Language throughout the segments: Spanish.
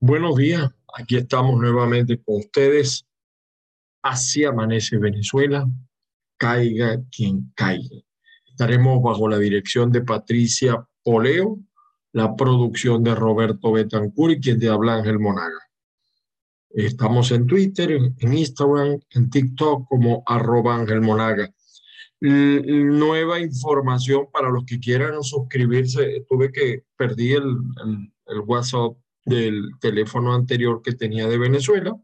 Buenos días, aquí estamos nuevamente con ustedes. Así amanece Venezuela, caiga quien caiga. Estaremos bajo la dirección de Patricia Poleo, la producción de Roberto Betancur y quien te habla Ángel Monaga. Estamos en Twitter, en Instagram, en TikTok como @AngelMonaga. Nueva información para los que quieran suscribirse. Perdí el WhatsApp del teléfono anterior que tenía de Venezuela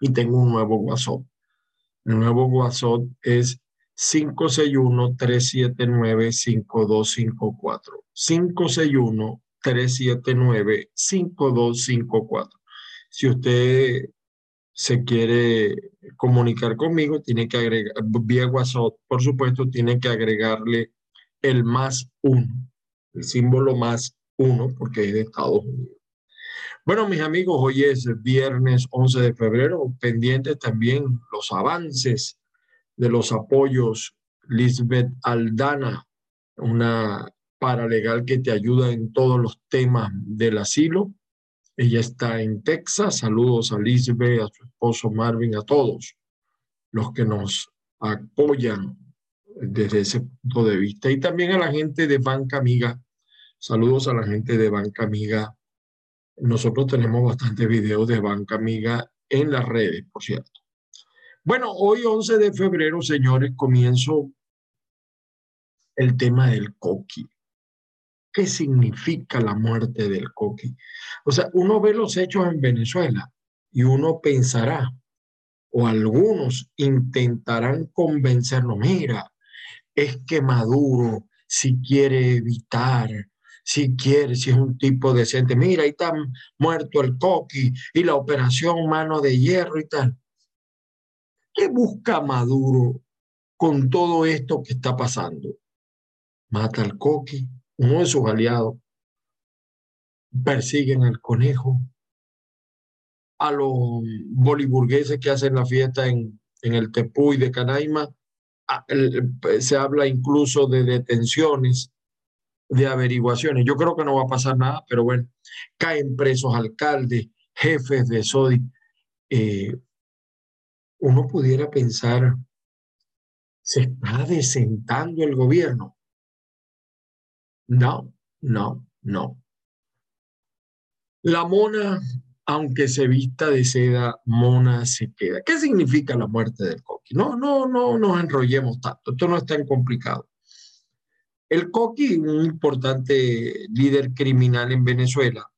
y tengo un nuevo WhatsApp. El nuevo WhatsApp es 561-379-5254. 561-379-5254. Si usted se quiere comunicar conmigo, tiene que agregar, vía WhatsApp, por supuesto, tiene que agregarle el +1, el símbolo +1, porque es de Estados Unidos. Bueno, mis amigos, hoy es viernes 11 de febrero, pendientes también los avances de los apoyos. Lisbeth Aldana, una paralegal que te ayuda en todos los temas del asilo. Ella está en Texas. Saludos a Lisbeth, a su esposo Marvin, a todos los que nos apoyan desde ese punto de vista. Y también a la gente de Banca Amiga. Saludos a la gente de Banca Amiga. Nosotros tenemos bastantes videos de Banca Amiga en las redes, por cierto. Bueno, hoy 11 de febrero, señores, comienzo el tema del coqui. ¿Qué significa la muerte del coqui? O sea, uno ve los hechos en Venezuela y uno pensará, o algunos intentarán convencernos, mira, es que Maduro si quiere evitar, si es un tipo decente, mira, ahí está muerto el coqui y la operación mano de hierro y tal. ¿Qué busca Maduro con todo esto que está pasando? Mata al coqui, uno de sus aliados, persiguen al conejo, a los boliburgueses que hacen la fiesta en el Tepuy de Canaima, se habla incluso de detenciones, de averiguaciones. Yo creo que no va a pasar nada, pero bueno, caen presos alcaldes, jefes de SODI. Uno pudiera pensar, ¿se está desentando el gobierno? No. La mona, aunque se vista de seda, mona se queda. ¿Qué significa la muerte del coqui? No nos enrollemos tanto. Esto no es tan complicado. El coqui, un importante líder criminal en Venezuela,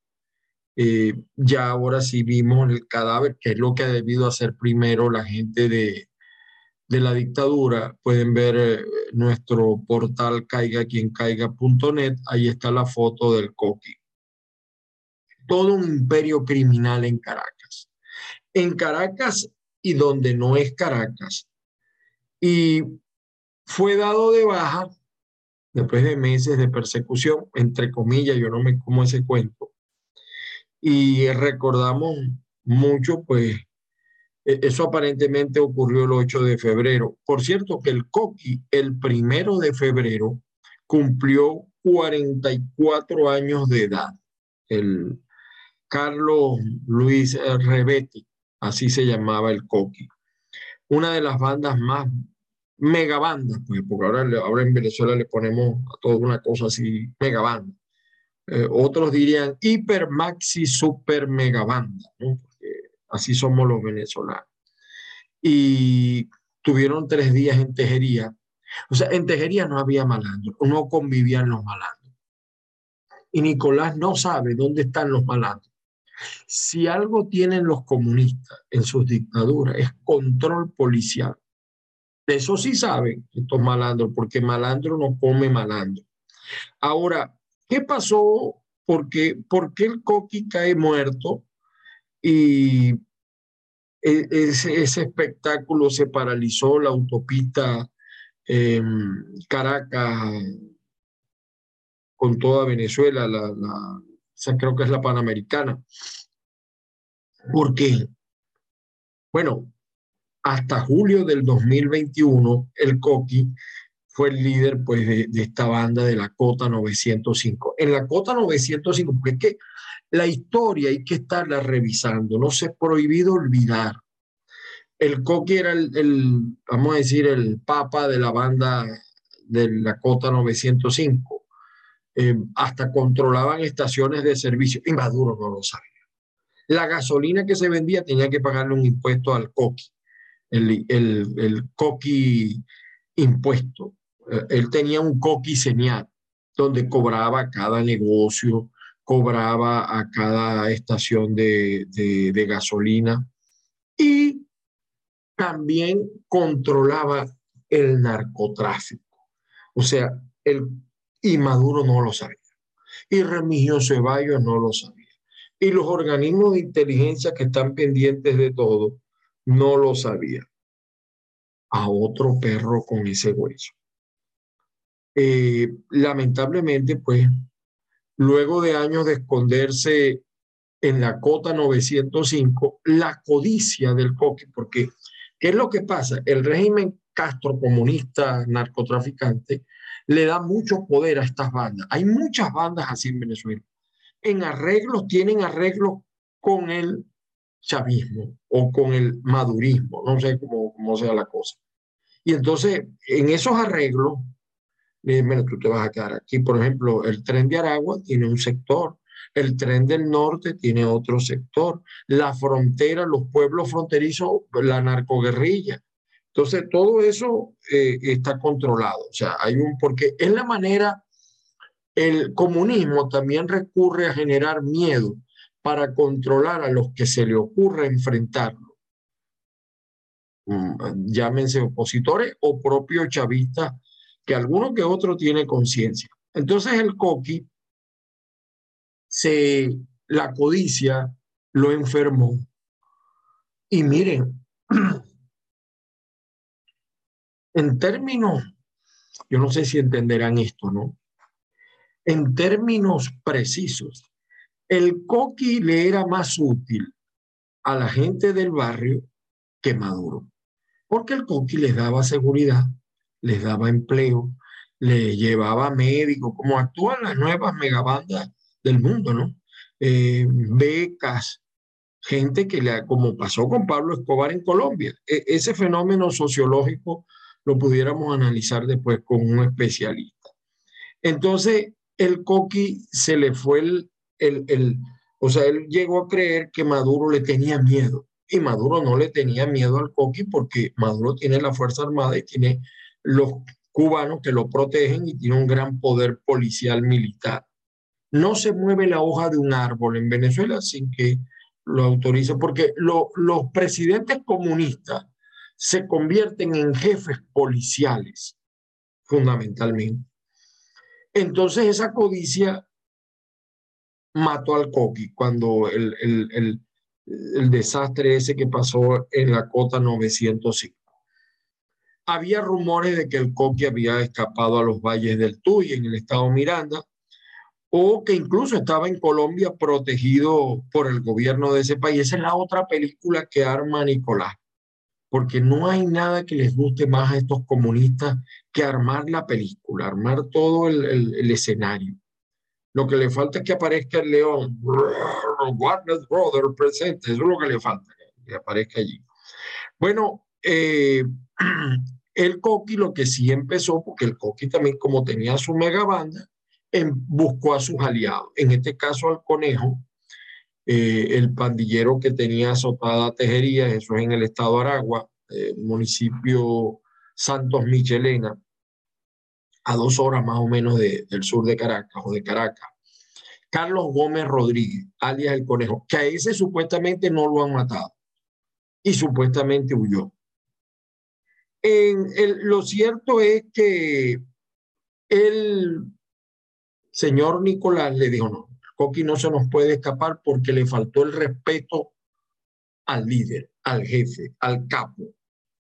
ya ahora sí vimos el cadáver, que es lo que ha debido hacer primero la gente de la dictadura. Pueden ver nuestro portal caigaquiencaiga.net, ahí está la foto del coqui. Todo un imperio criminal en Caracas. En Caracas y donde no es Caracas. Y fue dado de baja después de meses de persecución, entre comillas, yo no me como ese cuento. Y recordamos mucho, pues, eso aparentemente ocurrió el 8 de febrero. Por cierto, que el coqui, el 1 de febrero, cumplió 44 años de edad. El Carlos Luis Rebetti, así se llamaba el coqui. Una de las bandas más megabandas, pues, porque ahora en Venezuela le ponemos a toda una cosa así, megabanda. Otros dirían hiper, maxi, super megabanda, ¿no? Así somos los venezolanos. Y tuvieron 3 días en Tejería. O sea, en Tejería no había malandros, no convivían los malandros. Y Nicolás no sabe dónde están los malandros. Si algo tienen los comunistas en sus dictaduras es control policial. De eso sí saben estos malandros, porque malandro no come malandro. Ahora, ¿qué pasó? ¿Por qué el coqui cae muerto? Y ese espectáculo se paralizó, la autopista Caracas con toda Venezuela, creo que es la Panamericana. ¿Por qué? Bueno, hasta julio del 2021 el coqui fue el líder, pues, de esta banda de la Cota 905. En la Cota 905, porque es que la historia hay que estarla revisando, no se ha prohibido olvidar. El Coqui era vamos a decir, el papa de la banda de la Cota 905. Hasta controlaban estaciones de servicio, y Maduro no lo sabía. La gasolina que se vendía tenía que pagarle un impuesto al Coqui, el Coqui impuesto. Él tenía un Coqui señal, donde cobraba a cada negocio, cobraba a cada estación de gasolina, y también controlaba el narcotráfico. O sea, y Maduro no lo sabía. Y Remigio Ceballos no lo sabía. Y los organismos de inteligencia que están pendientes de todo no lo sabían. A otro perro con ese hueso. Lamentablemente, pues, luego de años de esconderse en la Cota 905, la codicia del Coqui, porque ¿qué es lo que pasa? El régimen castrocomunista narcotraficante le da mucho poder a estas bandas. Hay muchas bandas así en Venezuela. En arreglos, tienen arreglos con el chavismo o con el madurismo, no sé cómo sea la cosa. Y entonces, en esos arreglos, bueno, tú te vas a quedar aquí. Por ejemplo, el Tren de Aragua tiene un sector, el Tren del Norte tiene otro sector, la frontera, los pueblos fronterizos, la narcoguerrilla. Entonces, todo eso está controlado. O sea, porque es la manera, el comunismo también recurre a generar miedo para controlar a los que se le ocurre enfrentarlo. Llámense opositores o propios chavistas, que alguno que otro tiene conciencia. Entonces el Coqui, la codicia lo enfermó. Y miren, en términos, yo no sé si entenderán esto, ¿no? En términos precisos, el Coqui le era más útil a la gente del barrio que Maduro, porque el Coqui les daba seguridad, les daba empleo, les llevaba médicos, como actúan las nuevas megabandas del mundo, ¿no? Becas, gente que, como pasó con Pablo Escobar en Colombia. Ese fenómeno sociológico lo pudiéramos analizar después con un especialista. Entonces, el Coqui se le fue o sea, él llegó a creer que Maduro le tenía miedo, y Maduro no le tenía miedo al Coqui, porque Maduro tiene la Fuerza Armada y tiene los cubanos que lo protegen y tiene un gran poder policial militar. No se mueve la hoja de un árbol en Venezuela sin que lo autorice, porque los presidentes comunistas se convierten en jefes policiales, fundamentalmente. Entonces esa codicia mató al Coqui cuando el desastre ese que pasó en la Cota 905. Había rumores de que el Coqui había escapado a los valles del Tuy, en el estado Miranda, o que incluso estaba en Colombia protegido por el gobierno de ese país. Esa es la otra película que arma Nicolás, porque no hay nada que les guste más a estos comunistas que armar la película, armar todo el escenario. Lo que le falta es que aparezca el león. Warner Brothers presente, eso es lo que le falta, que aparezca allí. Bueno, el Coqui lo que sí empezó, porque el Coqui también, como tenía su mega banda, buscó a sus aliados, en este caso al Conejo, el pandillero que tenía azotada Tejería, eso es en el estado de Aragua, municipio Santos Michelena, a 2 horas más o menos del sur de Caracas o de Caracas. Carlos Gómez Rodríguez, alias el Conejo, que a ese supuestamente no lo han matado y supuestamente huyó. Lo cierto es que el señor Nicolás le dijo: no, el Coqui no se nos puede escapar, porque le faltó el respeto al líder, al jefe, al capo.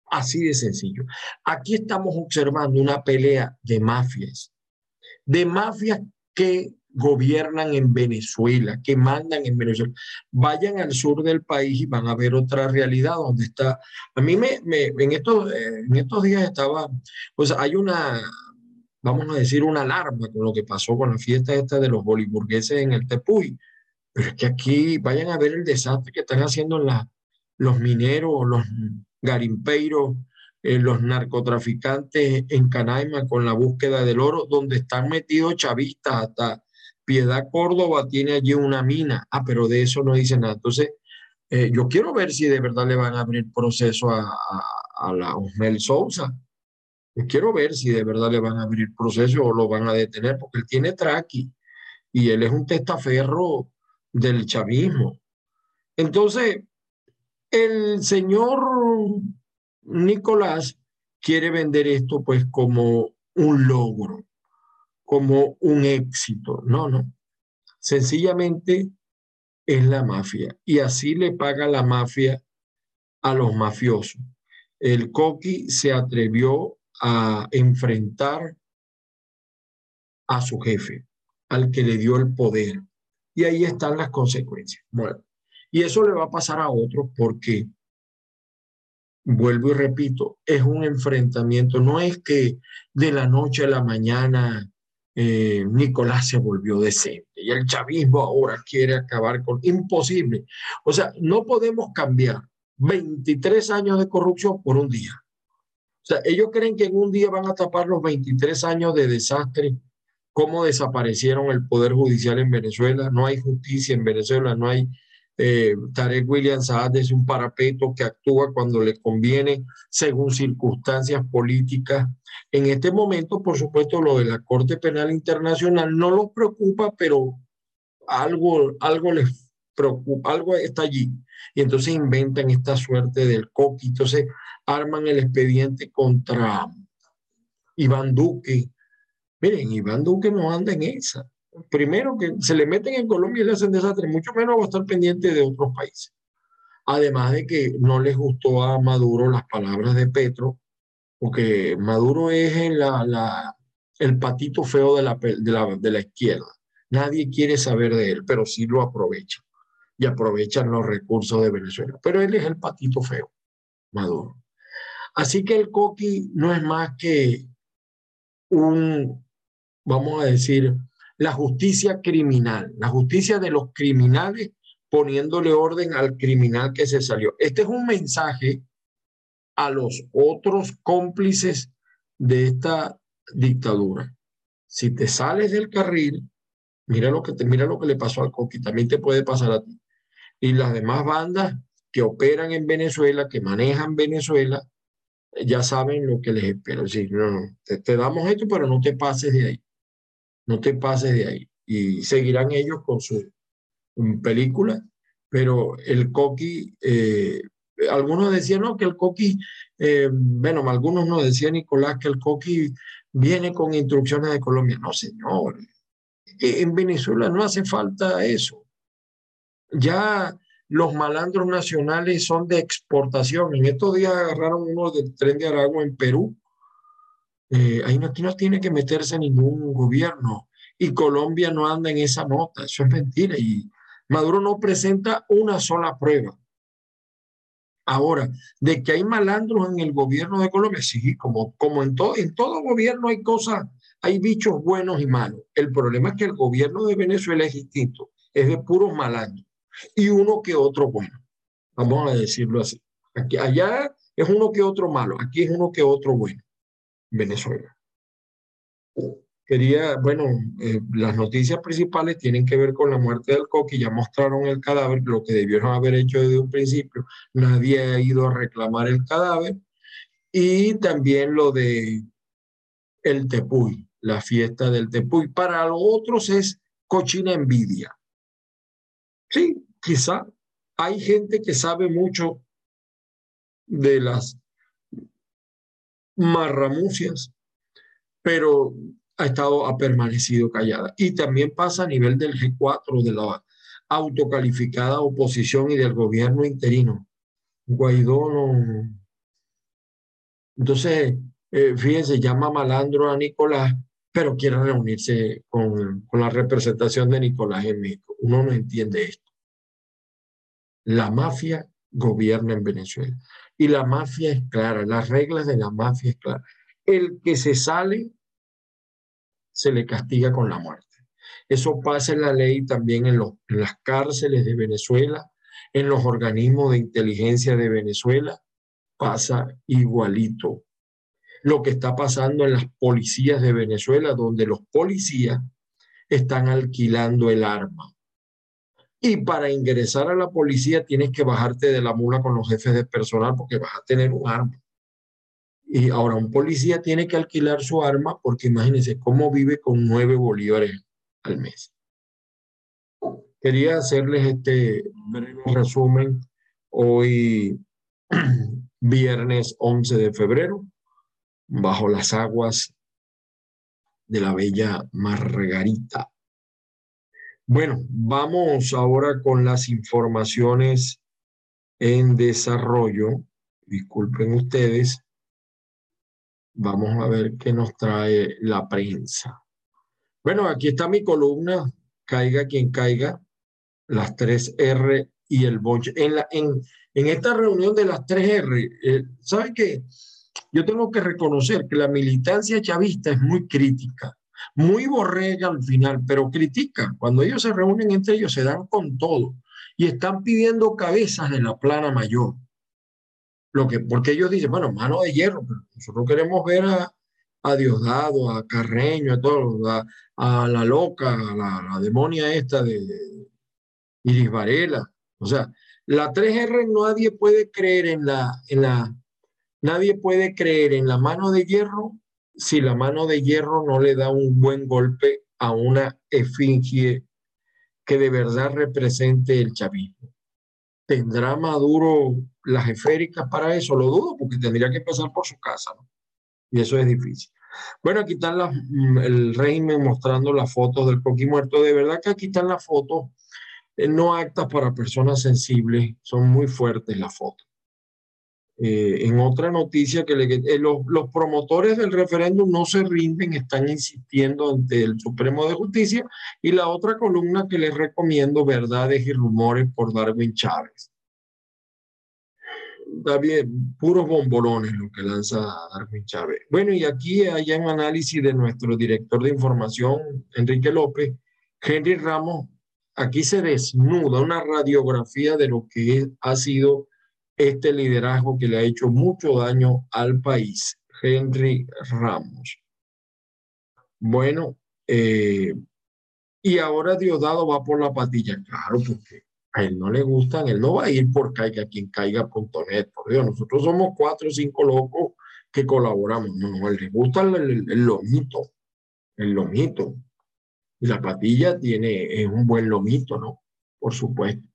Así de sencillo. Aquí estamos observando una pelea de mafias que gobiernan en Venezuela, que mandan en Venezuela. Vayan al sur del país y van a ver otra realidad donde está. A mí en estos días estaba, pues hay una, vamos a decir, una alarma con lo que pasó con la fiesta esta de los boliburgueses en el Tepuy. Pero es que aquí vayan a ver el desastre que están haciendo los mineros, los garimpeiros, los narcotraficantes en Canaima con la búsqueda del oro, donde están metidos chavistas. Hasta Piedad Córdoba tiene allí una mina. Ah, pero de eso no dice nada. Entonces, yo quiero ver si de verdad le van a abrir proceso a la Osmel Sousa. Yo quiero ver si de verdad le van a abrir proceso o lo van a detener, porque él tiene traqui y él es un testaferro del chavismo. Entonces, el señor Nicolás quiere vender esto pues como un logro, como un éxito. No, no. Sencillamente es la mafia. Y así le paga la mafia a los mafiosos. El Coqui se atrevió a enfrentar a su jefe, al que le dio el poder. Y ahí están las consecuencias. Bueno, y eso le va a pasar a otros porque, vuelvo y repito, es un enfrentamiento. No es que de la noche a la mañana Nicolás se volvió decente y el chavismo ahora quiere acabar con... Imposible. O sea, no podemos cambiar 23 años de corrupción por un día. O sea, ellos creen que en un día van a tapar los 23 años de desastre. Cómo desaparecieron el Poder Judicial en Venezuela, no hay justicia en Venezuela, no hay... Tarek William Saab es un parapeto que actúa cuando le conviene según circunstancias políticas. En este momento, por supuesto, lo de la Corte Penal Internacional no los preocupa, pero algo les preocupa, algo está allí, y entonces inventan esta suerte del Coqui. Entonces arman el expediente contra Iván Duque. Miren, Iván Duque no anda en esa. Primero, que se le meten en Colombia y le hacen desastre, mucho menos va a estar pendiente de otros países. Además de que no les gustó a Maduro las palabras de Petro, porque Maduro es el patito feo de la izquierda. Nadie quiere saber de él, pero sí lo aprovechan. Y aprovechan los recursos de Venezuela. Pero él es el patito feo, Maduro. Así que el Coqui no es más que un, vamos a decir, la justicia criminal, la justicia de los criminales poniéndole orden al criminal que se salió. Este es un mensaje a los otros cómplices de esta dictadura. Si te sales del carril, mira lo que le pasó al Coqui, también te puede pasar a ti. Y las demás bandas que operan en Venezuela, que manejan Venezuela, ya saben lo que les espera. Es decir, no, te damos esto, pero no te pases de ahí. No te pases de ahí. Y seguirán ellos con sus películas, pero el Coqui, algunos decían, no, que el Coqui, bueno, algunos nos decían, Nicolás, que el Coqui viene con instrucciones de Colombia. No, señor. En Venezuela no hace falta eso. Ya los malandros nacionales son de exportación. En estos días agarraron uno del Tren de Aragua en Perú. Aquí no tiene que meterse ningún gobierno, y Colombia no anda en esa nota. Eso es mentira, y Maduro no presenta una sola prueba. Ahora, de que hay malandros en el gobierno de Colombia, sí, como en todo gobierno hay cosas, hay bichos buenos y malos. El problema es que el gobierno de Venezuela es distinto, es de puros malandros, y uno que otro bueno, vamos a decirlo así. Allá es uno que otro malo, aquí es uno que otro bueno. Venezuela. Las noticias principales tienen que ver con la muerte del Coqui. Ya mostraron el cadáver, lo que debieron haber hecho desde un principio. Nadie ha ido a reclamar el cadáver. Y también lo de el Tepuy, la fiesta del Tepuy. Para los otros es cochina envidia. Sí, quizá hay gente que sabe mucho de las marramucias, pero ha permanecido callada. Y también pasa a nivel del G4, de la autocalificada oposición y del gobierno interino. Guaidó no. Entonces, fíjense, llama malandro a Nicolás pero quiere reunirse con la representación de Nicolás en México. Uno no entiende esto. La mafia gobierna en Venezuela. Y la mafia es clara, las reglas de la mafia es clara. El que se sale, se le castiga con la muerte. Eso pasa en la ley también en las cárceles de Venezuela, en los organismos de inteligencia de Venezuela, pasa igualito. Lo que está pasando en las policías de Venezuela, donde los policías están alquilando el arma. Y para ingresar a la policía tienes que bajarte de la mula con los jefes de personal porque vas a tener un arma. Y ahora un policía tiene que alquilar su arma porque imagínense cómo vive con 9 bolívares al mes. Quería hacerles este breve resumen hoy viernes 11 de febrero bajo las aguas de la bella Margarita. Bueno, vamos ahora con las informaciones en desarrollo. Disculpen ustedes. Vamos a ver qué nos trae la prensa. Bueno, aquí está mi columna, Caiga quien caiga, las 3R y el bonche. En esta reunión de las 3R, ¿sabe qué? Yo tengo que reconocer que la militancia chavista es muy crítica, muy borrega al final, pero critican. Cuando ellos se reúnen entre ellos se dan con todo y están pidiendo cabezas de la plana mayor. Porque ellos dicen, bueno, mano de hierro, pero nosotros queremos ver a Diosdado, a Carreño, a todos, a la loca, a la demonia esta de Iris Varela. O sea, la 3R nadie puede creer nadie puede creer en la mano de hierro si la mano de hierro no le da un buen golpe a una esfinge que de verdad represente el chavismo. ¿Tendrá Maduro las esféricas para eso? Lo dudo, porque tendría que pasar por su casa, ¿no? Y eso es difícil. Bueno, aquí están el régimen mostrando las fotos del coquimuerto. De verdad que aquí están las fotos, no actas para personas sensibles, son muy fuertes las fotos. En otra noticia, los promotores del referéndum no se rinden, están insistiendo ante el Supremo de Justicia. Y la otra columna que les recomiendo, Verdades y Rumores por Darwin Chávez. Está bien, puros bombolones lo que lanza Darwin Chávez. Bueno, y aquí hay un análisis de nuestro director de información, Enrique López, Henry Ramos. Aquí se desnuda una radiografía de lo que ha sido este liderazgo que le ha hecho mucho daño al país, Henry Ramos. Bueno, y ahora Diosdado va por la patilla, claro, porque a él no le gustan, él no va a ir por caigaquiencaiga.net, por Dios, nosotros somos 4 o 5 locos que colaboramos, no, él le gusta el lomito, y la patilla es un buen lomito, ¿no? Por supuesto.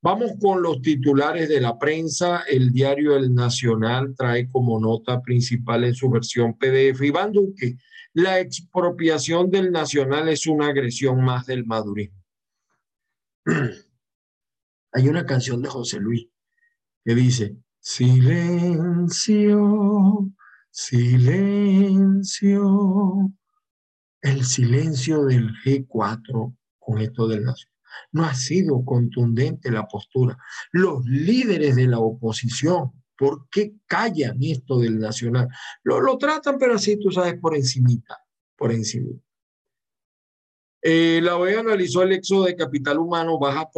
Vamos con los titulares de la prensa. El diario El Nacional trae como nota principal en su versión PDF. Iván Duque, la expropiación del Nacional es una agresión más del madurismo. Hay una canción de José Luis que dice, silencio, silencio, el silencio del G4 con esto del Nacional. No ha sido contundente la postura. Los líderes de la oposición, ¿por qué callan esto del Nacional? Lo tratan, pero así, tú sabes, por encimita. La OEA analizó el éxodo de capital humano, baja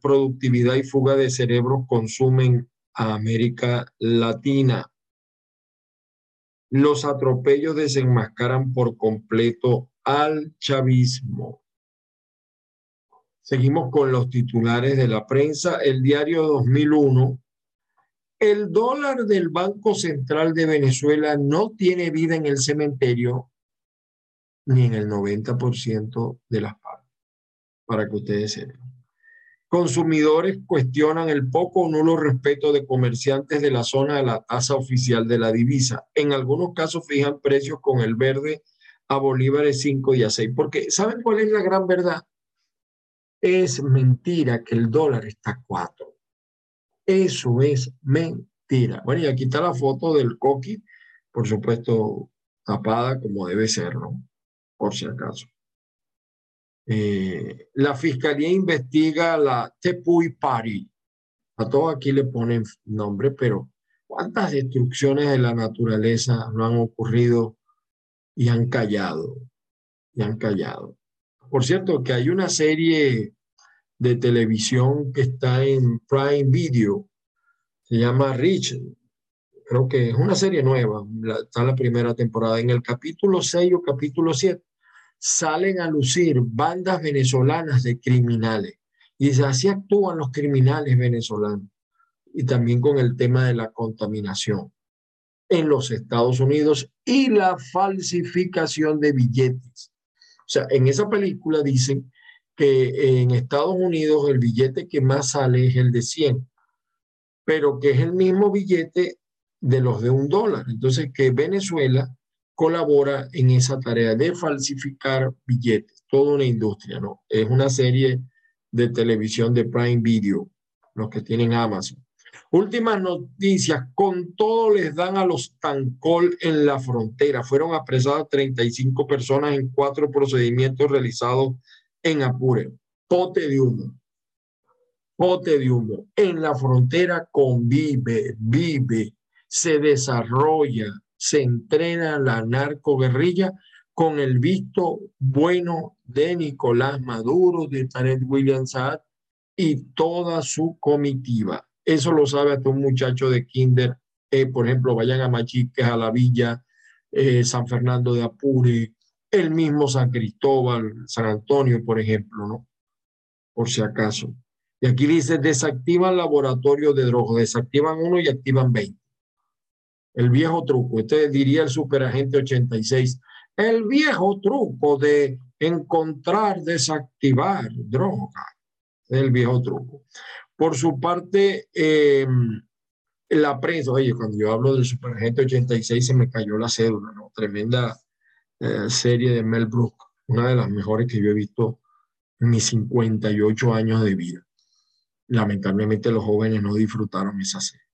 productividad y fuga de cerebros consumen a América Latina. Los atropellos desenmascaran por completo al chavismo. Seguimos con los titulares de la prensa. El diario 2001. El dólar del Banco Central de Venezuela no tiene vida en el cementerio ni en el 90% de las partes. Para que ustedes sepan. Consumidores cuestionan el poco o nulo respeto de comerciantes de la zona de la tasa oficial de la divisa. En algunos casos fijan precios con el verde a bolívares 5 y a 6. Porque ¿saben cuál es la gran verdad? Es mentira que el dólar está a 4. Eso es mentira. Bueno, y aquí está la foto del coqui, por supuesto, tapada como debe ser, ¿no? Por si acaso. La Fiscalía investiga la Tepuy Party. A todos aquí le ponen nombre, pero ¿cuántas destrucciones de la naturaleza no han ocurrido y han callado? Y han callado. Por cierto, que hay una serie de televisión que está en Prime Video, se llama Rich, creo que es una serie nueva, está en la primera temporada. En el capítulo 6 o capítulo 7 salen a lucir bandas venezolanas de criminales, y así actúan los criminales venezolanos, y también con el tema de la contaminación en los Estados Unidos y la falsificación de billetes. O sea, en esa película dicen que en Estados Unidos el billete que más sale es el de 100, pero que es el mismo billete de los de $1. Entonces, que Venezuela colabora en esa tarea de falsificar billetes, toda una industria, ¿no? Es una serie de televisión de Prime Video, los que tienen Amazon. Últimas noticias, con todo les dan a los Tancol en la frontera. Fueron apresadas 35 personas en 4 procedimientos realizados en Apure. Pote de humo. En la frontera convive, vive, se desarrolla, se entrena la narcoguerrilla con el visto bueno de Nicolás Maduro, de Tarek William Saab y toda su comitiva. Eso lo sabe hasta un muchacho de kinder. Por ejemplo, vayan a Machiques, a la Villa, San Fernando de Apure, el mismo San Cristóbal, San Antonio, por ejemplo, ¿no? Por si acaso. Y aquí dice, desactivan laboratorio de drogas, desactivan uno y activan 20. El viejo truco, usted diría el superagente 86, el viejo truco de encontrar, desactivar droga, el viejo truco. Por su parte, la prensa, oye, cuando yo hablo del superagente 86 se me cayó la cédula, ¿no? Tremenda serie de Mel Brooks, una de las mejores que yo he visto en mis 58 años de vida. Lamentablemente los jóvenes no disfrutaron esa serie,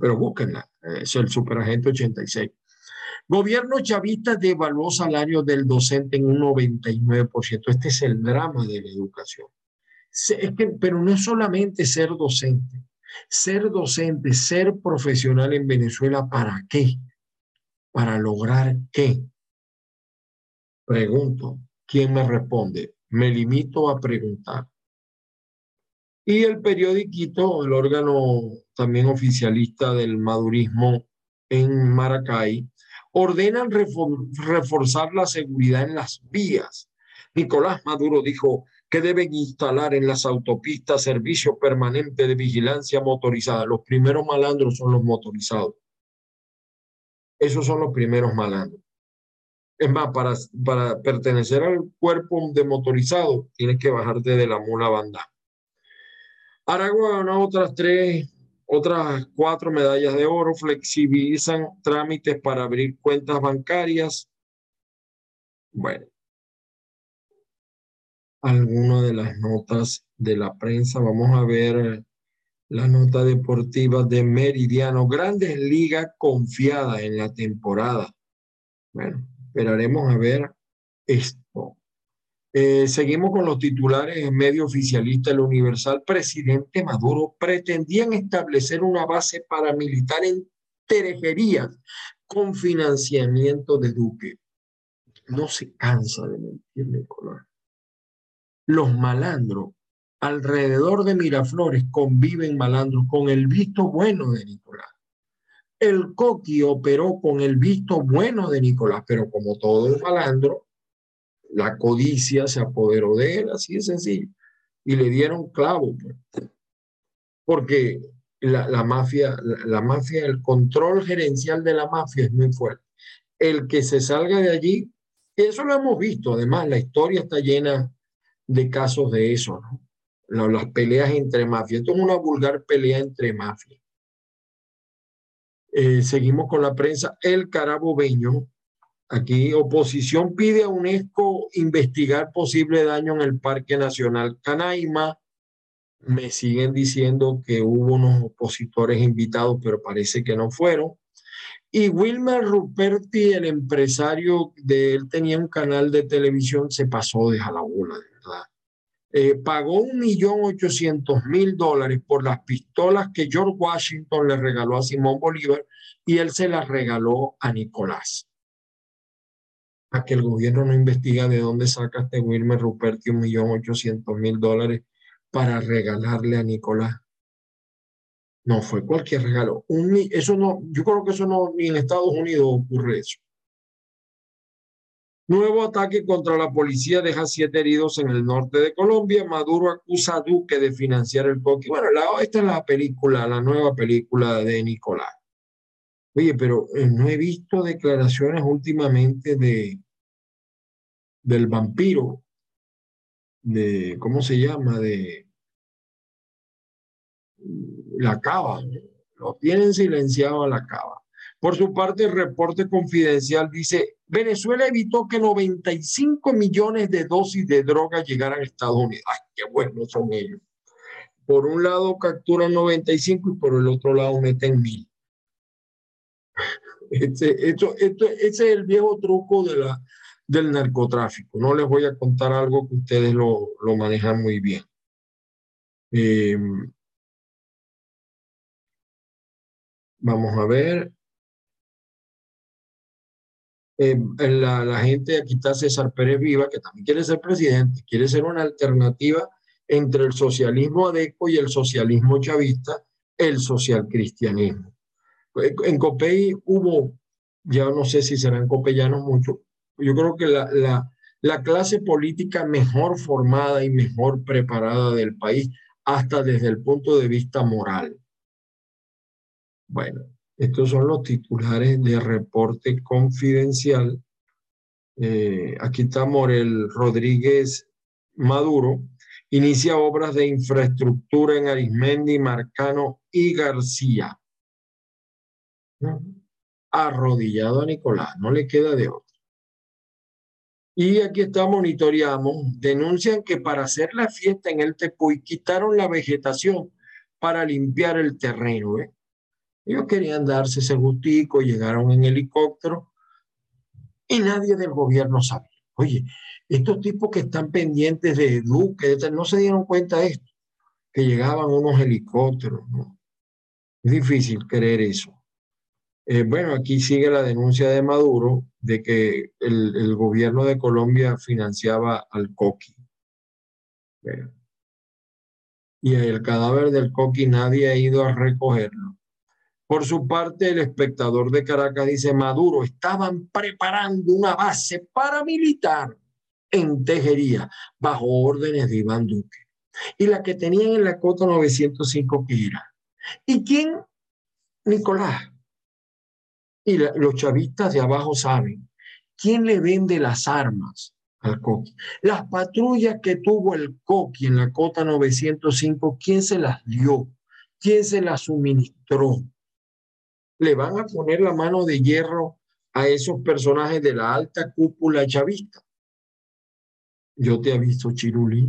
pero búsquenla, es el superagente 86. Gobierno chavista devaluó salario del docente en un 99%. Este es el drama de la educación. Es que, pero no es solamente ser docente. Ser profesional en Venezuela, ¿para qué? ¿Para lograr qué? Pregunto. ¿Quién me responde? Me limito a preguntar. Y el periodiquito, el órgano también oficialista del madurismo en Maracay, ordenan reforzar la seguridad en las vías. Nicolás Maduro dijo que deben instalar en las autopistas servicio permanente de vigilancia motorizada. Los primeros malandros son los motorizados. Esos son los primeros malandros. Es más, para pertenecer al cuerpo de motorizado, tienes que bajarte de la mula bandada. Aragua ganó otras cuatro medallas de oro, flexibilizan trámites para abrir cuentas bancarias. Bueno, algunas de las notas de la prensa. Vamos a ver la nota deportiva de Meridiano. Grandes Ligas confiada en la temporada. Bueno, esperaremos a ver esto. Seguimos con los titulares en medio oficialista. El Universal, presidente Maduro, pretendían establecer una base paramilitar en Tejería con financiamiento de Duque. No se cansa de mentir, Nicolás. Los malandros, alrededor de Miraflores conviven malandros con el visto bueno de Nicolás. El Coqui operó con el visto bueno de Nicolás, pero como todo es malandro, la codicia se apoderó de él, así de sencillo. Y le dieron clavo. Porque la mafia, el control gerencial de la mafia es muy fuerte. El que se salga de allí, eso lo hemos visto. Además, la historia está llena de casos de eso, ¿no? Las peleas entre mafias. Esto es una vulgar pelea entre mafias. Seguimos con la prensa. El Carabobeño. Aquí, oposición pide a UNESCO investigar posible daño en el Parque Nacional Canaima. Me siguen diciendo que hubo unos opositores invitados, pero parece que no fueron. Y Wilmer Ruperti, el empresario de él, tenía un canal de televisión, se pasó de jalabola, de verdad. Pagó $1.800.000 por las pistolas que George Washington le regaló a Simón Bolívar, y él se las regaló a Nicolás. A que el gobierno no investiga de dónde saca este Wilmer Ruperti $1.800.000 para regalarle a Nicolás. No fue cualquier regalo. Eso no, yo creo que eso no, ni en Estados Unidos ocurre eso. Nuevo ataque contra la policía deja 7 heridos en el norte de Colombia. Maduro acusa a Duque de financiar el coqui. Bueno, esta es la película, la nueva película de Nicolás. Oye, pero no he visto declaraciones últimamente del vampiro, de, ¿cómo se llama? De la Cava. Lo tienen silenciado a la Cava. Por su parte, el reporte confidencial dice: Venezuela evitó que 95 millones de dosis de droga llegaran a Estados Unidos. ¡Ay, qué buenos son ellos! Por un lado capturan 95 y por el otro lado meten 1000. Ese es el viejo truco del narcotráfico. No les voy a contar algo que ustedes lo manejan muy bien. Vamos a ver. La gente, aquí está César Pérez Viva, que también quiere ser presidente, quiere ser una alternativa entre el socialismo adeco y el socialismo chavista, el socialcristianismo. En Copey hubo, ya no sé si serán copellanos mucho, yo creo que la clase política mejor formada y mejor preparada del país, hasta desde el punto de vista moral. Bueno. Estos son los titulares de reporte confidencial. Aquí está Morel Rodríguez Maduro. Inicia obras de infraestructura en Arismendi, Marcano y García. ¿No? Arrodillado a Nicolás, no le queda de otro. Y aquí está, monitoreamos. Denuncian que para hacer la fiesta en el Tepuy quitaron la vegetación para limpiar el terreno, ¿eh? Ellos querían darse ese gustico, llegaron en helicóptero y nadie del gobierno sabía. Oye, estos tipos que están pendientes de Duque, no se dieron cuenta de esto, que llegaban unos helicópteros, ¿no? Es difícil creer eso. Bueno, aquí sigue la denuncia de Maduro de que el gobierno de Colombia financiaba al coqui. Bueno. Y el cadáver del coqui nadie ha ido a recogerlo. Por su parte, el espectador de Caracas dice: Maduro, estaban preparando una base paramilitar en Tejería bajo órdenes de Iván Duque. Y la que tenían en la Cota 905 que era. ¿Y quién? Nicolás. Y los chavistas de abajo saben. ¿Quién le vende las armas al coqui? Las patrullas que tuvo el coqui en la Cota 905, ¿quién se las dio? ¿Quién se las suministró? Le van a poner la mano de hierro a esos personajes de la alta cúpula chavista. Yo te aviso, Chirulí.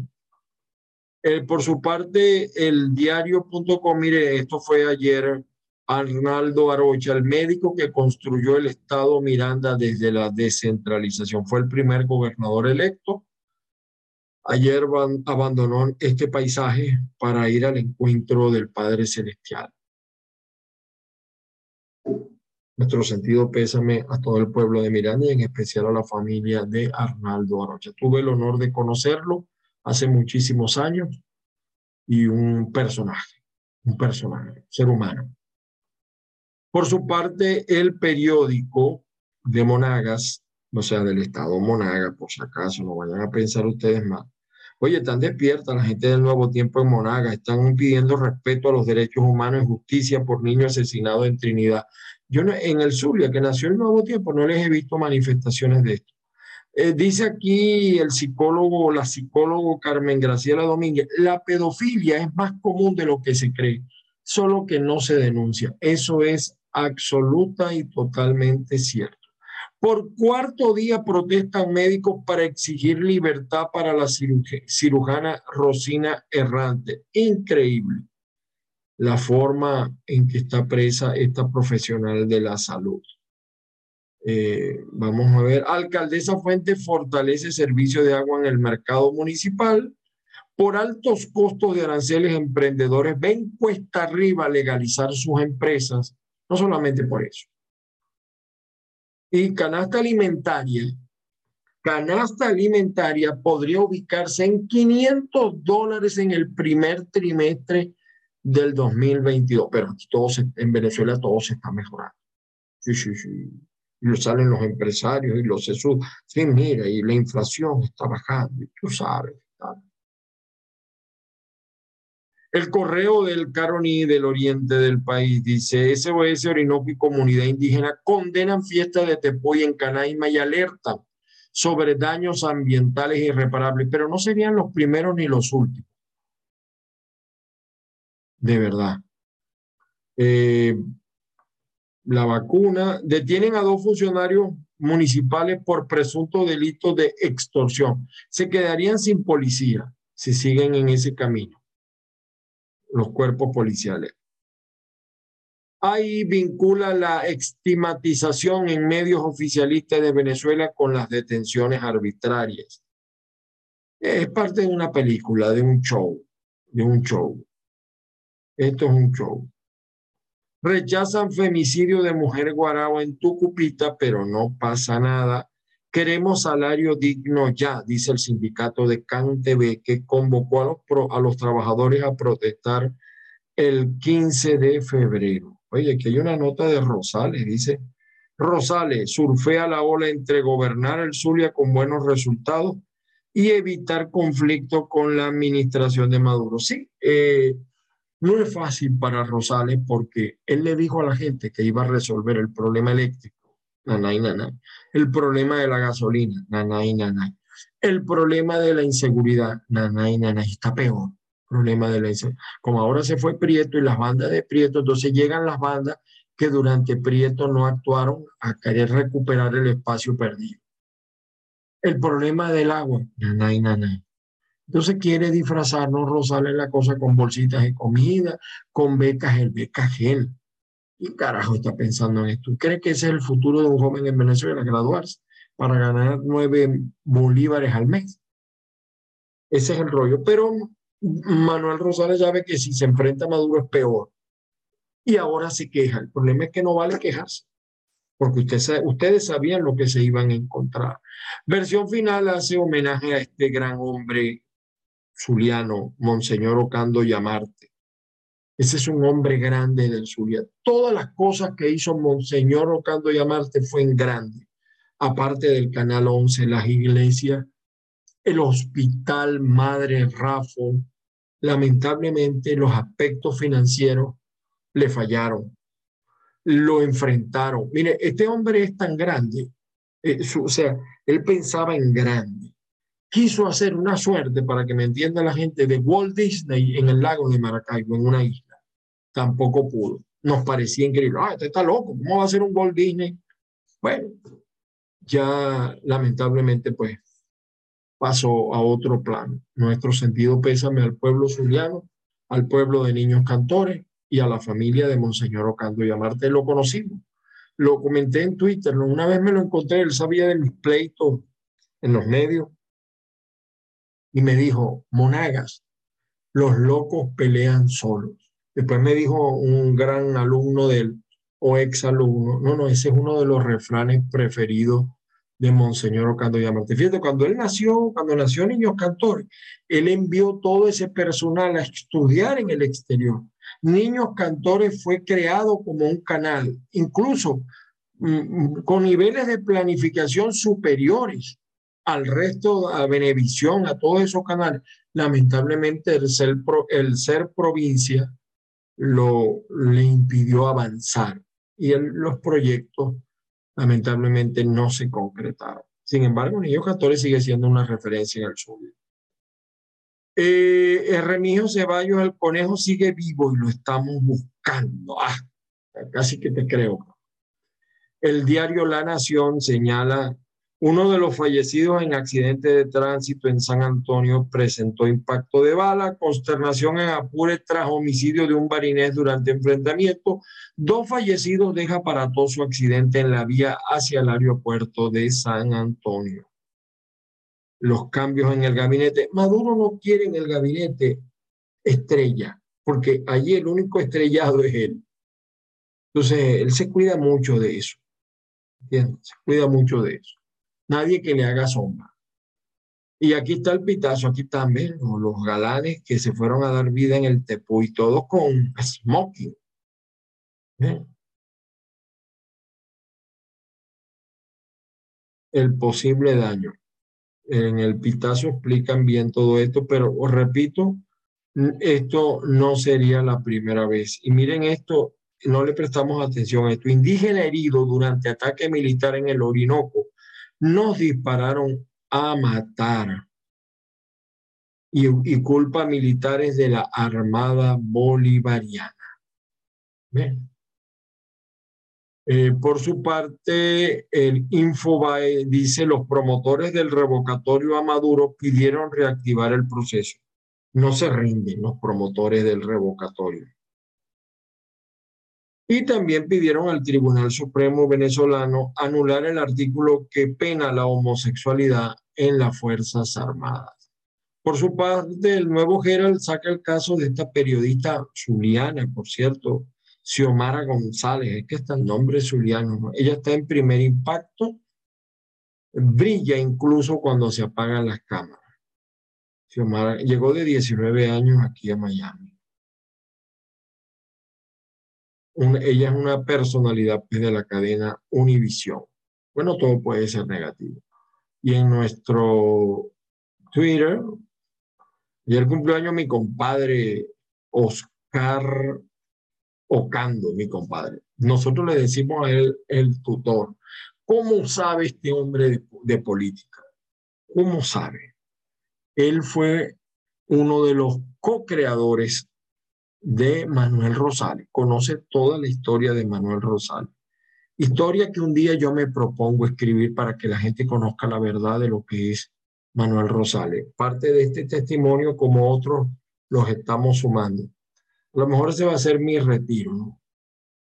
Por su parte, el diario.com, mire, esto fue ayer, Arnaldo Arocha, el médico que construyó el estado Miranda desde la descentralización, fue el primer gobernador electo. Ayer abandonó este paisaje para ir al encuentro del Padre Celestial. Nuestro sentido pésame a todo el pueblo de Miranda y en especial a la familia de Arnaldo Arocha. Tuve el honor de conocerlo hace muchísimos años y un personaje, ser humano. Por su parte, el periódico de Monagas, o sea, del estado Monagas, por si acaso, no vayan a pensar ustedes más. Oye, están despiertas la gente del Nuevo Tiempo en Monagas, están pidiendo respeto a los derechos humanos y justicia por niños asesinados en Trinidad. Yo no, en el Zulia, que nació el Nuevo Tiempo, no les he visto manifestaciones de esto. Dice aquí la psicóloga Carmen Graciela Domínguez, la pedofilia es más común de lo que se cree, solo que no se denuncia. Eso es absoluta y totalmente cierto. Por cuarto día protestan médicos para exigir libertad para la cirujana Rosina Errante. Increíble. la forma en que está presa esta profesional de la salud. Vamos a ver, alcaldesa Fuentes fortalece servicio de agua en el mercado municipal. Por altos costos de aranceles, emprendedores ven cuesta arriba legalizar sus empresas, no solamente por eso. Y canasta alimentaria podría ubicarse en $500 en el primer trimestre del 2022, pero en Venezuela todo se está mejorando. Sí. Y salen los empresarios y los SESUD. Sí, mira, y la inflación está bajando, y tú sabes. El correo del Caroní del oriente del país dice: SOS Orinoco y comunidad indígena condenan fiesta de Tepuy en Canaima y alertan sobre daños ambientales irreparables, pero no serían los primeros ni los últimos. De verdad. La vacuna. Detienen a 2 funcionarios municipales por presunto delito de extorsión. Se quedarían sin policía si siguen en ese camino los cuerpos policiales. Ahí vincula la estigmatización en medios oficialistas de Venezuela con las detenciones arbitrarias. Es parte de una película, de un show, Esto es un show. Rechazan femicidio de mujer guarao en Tucupita, pero no pasa nada. Queremos salario digno ya, dice el sindicato de CanTV, que convocó a los trabajadores a protestar el 15 de febrero. Oye, aquí hay una nota de Rosales, dice: Rosales surfea la ola entre gobernar el Zulia con buenos resultados y evitar conflicto con la administración de Maduro. Sí, no es fácil para Rosales porque él le dijo a la gente que iba a resolver el problema eléctrico, nanay, nanay. El problema de la gasolina, nanay, nanay. El problema de la inseguridad, nanay, nanay. Está peor, problema de la inseguridad. Como ahora se fue Prieto y las bandas de Prieto, entonces llegan las bandas que durante Prieto no actuaron a querer recuperar el espacio perdido. El problema del agua, nanay, nanay. Entonces quiere disfrazarnos Rosales la cosa con bolsitas de comida, con becas gel. ¿Quién carajo está pensando en esto? ¿Cree que ese es el futuro de un joven en Venezuela, graduarse para ganar 9 bolívares al mes? Ese es el rollo. Pero Manuel Rosales ya ve que si se enfrenta a Maduro es peor. Y ahora se queja. El problema es que no vale quejarse, porque ustedes sabían lo que se iban a encontrar. Versión final hace homenaje a este gran hombre zuliano, Monseñor Ocando Yamarte. Ese es un hombre grande del Zulia. Todas las cosas que hizo Monseñor Ocando Yamarte fue en grande. Aparte del Canal 11, las iglesias, el hospital Madre Rafa. Lamentablemente los aspectos financieros le fallaron. Lo enfrentaron. Mire, este hombre es tan grande. Él pensaba en grande. Quiso hacer una suerte, para que me entienda la gente, de Walt Disney en el lago de Maracaibo, en una isla. Tampoco pudo. Nos parecía increíble. Ah, este está loco. ¿Cómo va a ser un Walt Disney? Bueno, ya lamentablemente pues pasó a otro plano. Nuestro sentido pésame al pueblo zuliano, al pueblo de Niños Cantores y a la familia de Monseñor Ocando Yamarte. Lo conocimos. Lo comenté en Twitter. Una vez me lo encontré. Él sabía de mis pleitos en los medios. Y me dijo: Monagas, los locos pelean solos. Después me dijo un gran alumno de él, o ex alumno: no, ese es uno de los refranes preferidos de Monseñor Ocando Yamarte. Fíjate, cuando nació Niños Cantores, él envió todo ese personal a estudiar en el exterior. Niños Cantores fue creado como un canal, incluso con niveles de planificación superiores al resto, a Venevisión, a todos esos canales. Lamentablemente el ser provincia le impidió avanzar y los proyectos lamentablemente no se concretaron. Sin embargo, Niños Cantores sigue siendo una referencia en el sur. Remigio Ceballos, el conejo sigue vivo y lo estamos buscando. Ah, casi que te creo. El diario La Nación señala Uno de los fallecidos en accidente de tránsito en San Antonio presentó impacto de bala, consternación en Apure tras homicidio de un barinés durante enfrentamiento. 2 fallecidos deja aparatoso accidente en la vía hacia el aeropuerto de San Antonio. Los cambios en el gabinete. Maduro no quiere en el gabinete estrella, porque allí el único estrellado es él. Entonces, él se cuida mucho de eso. ¿Entiendes? Se cuida mucho de eso. Nadie que le haga sombra. Y aquí está el pitazo, aquí también los galanes que se fueron a dar vida en el Tepuy, todos con smoking. ¿Eh? El posible daño. En el pitazo explican bien todo esto, pero os repito, esto no sería la primera vez. Y miren esto, no le prestamos atención a esto. Indígena herido durante ataque militar en el Orinoco. Nos dispararon a matar. Y culpa a militares de la Armada Bolivariana. Bien. Por su parte, el Infobae dice: los promotores del revocatorio a Maduro pidieron reactivar el proceso. No se rinden los promotores del revocatorio. Y también pidieron al Tribunal Supremo venezolano anular el artículo que pena la homosexualidad en las Fuerzas Armadas. Por su parte, el Nuevo Herald saca el caso de esta periodista zuliana, por cierto, Xiomara González, es que está el nombre zuliano, ¿no? Ella está en Primer Impacto, brilla incluso cuando se apagan las cámaras. Xiomara llegó de 19 años aquí a Miami. Ella es una personalidad pues, de la cadena Univisión. Bueno, todo puede ser negativo. Y en nuestro Twitter, ayer cumpleaños mi compadre Oscar Ocando, mi compadre. Nosotros le decimos a él el tutor. ¿Cómo sabe este hombre de política? ¿Cómo sabe? Él fue uno de los co-creadores de Manuel Rosales. Conoce toda la historia de Manuel Rosales. Historia que un día yo me propongo escribir para que la gente conozca la verdad de lo que es Manuel Rosales. Parte de este testimonio, como otros, los estamos sumando. A lo mejor ese va a ser mi retiro, ¿no?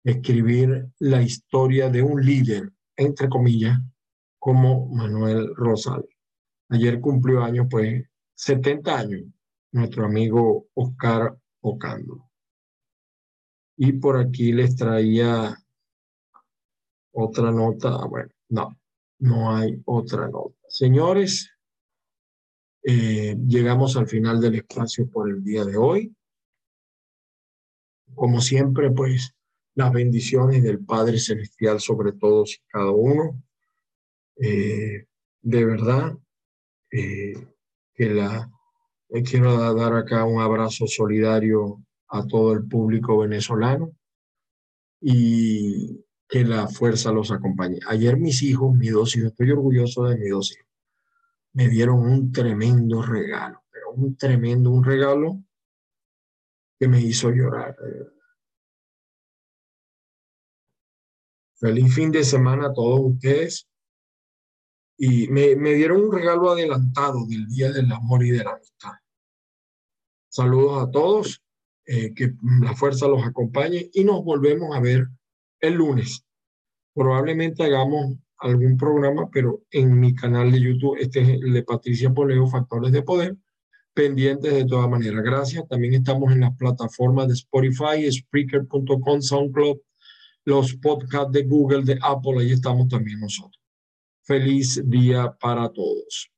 Escribir la historia de un líder, entre comillas, como Manuel Rosales. Ayer cumplió años, pues, 70 años, nuestro amigo Oscar Ocando. Y por aquí les traía otra nota. Bueno, no hay otra nota. Señores, llegamos al final del espacio por el día de hoy. Como siempre, pues, las bendiciones del Padre Celestial sobre todos y cada uno. De verdad. Quiero dar acá un abrazo solidario a todo el público venezolano y que la fuerza los acompañe. Ayer mis dos hijos, estoy orgulloso de mis dos hijos, me dieron un tremendo regalo, pero un regalo que me hizo llorar. Feliz fin de semana a todos ustedes. Y me dieron un regalo adelantado del Día del Amor y de la Amistad. Saludos a todos, que la fuerza los acompañe y nos volvemos a ver el lunes. Probablemente hagamos algún programa, pero en mi canal de YouTube, este es el de Patricia Poleo, Factores de Poder, pendientes de todas maneras. Gracias. También estamos en las plataformas de Spotify, Spreaker.com, SoundCloud, los podcasts de Google, de Apple, ahí estamos también nosotros. Feliz día para todos.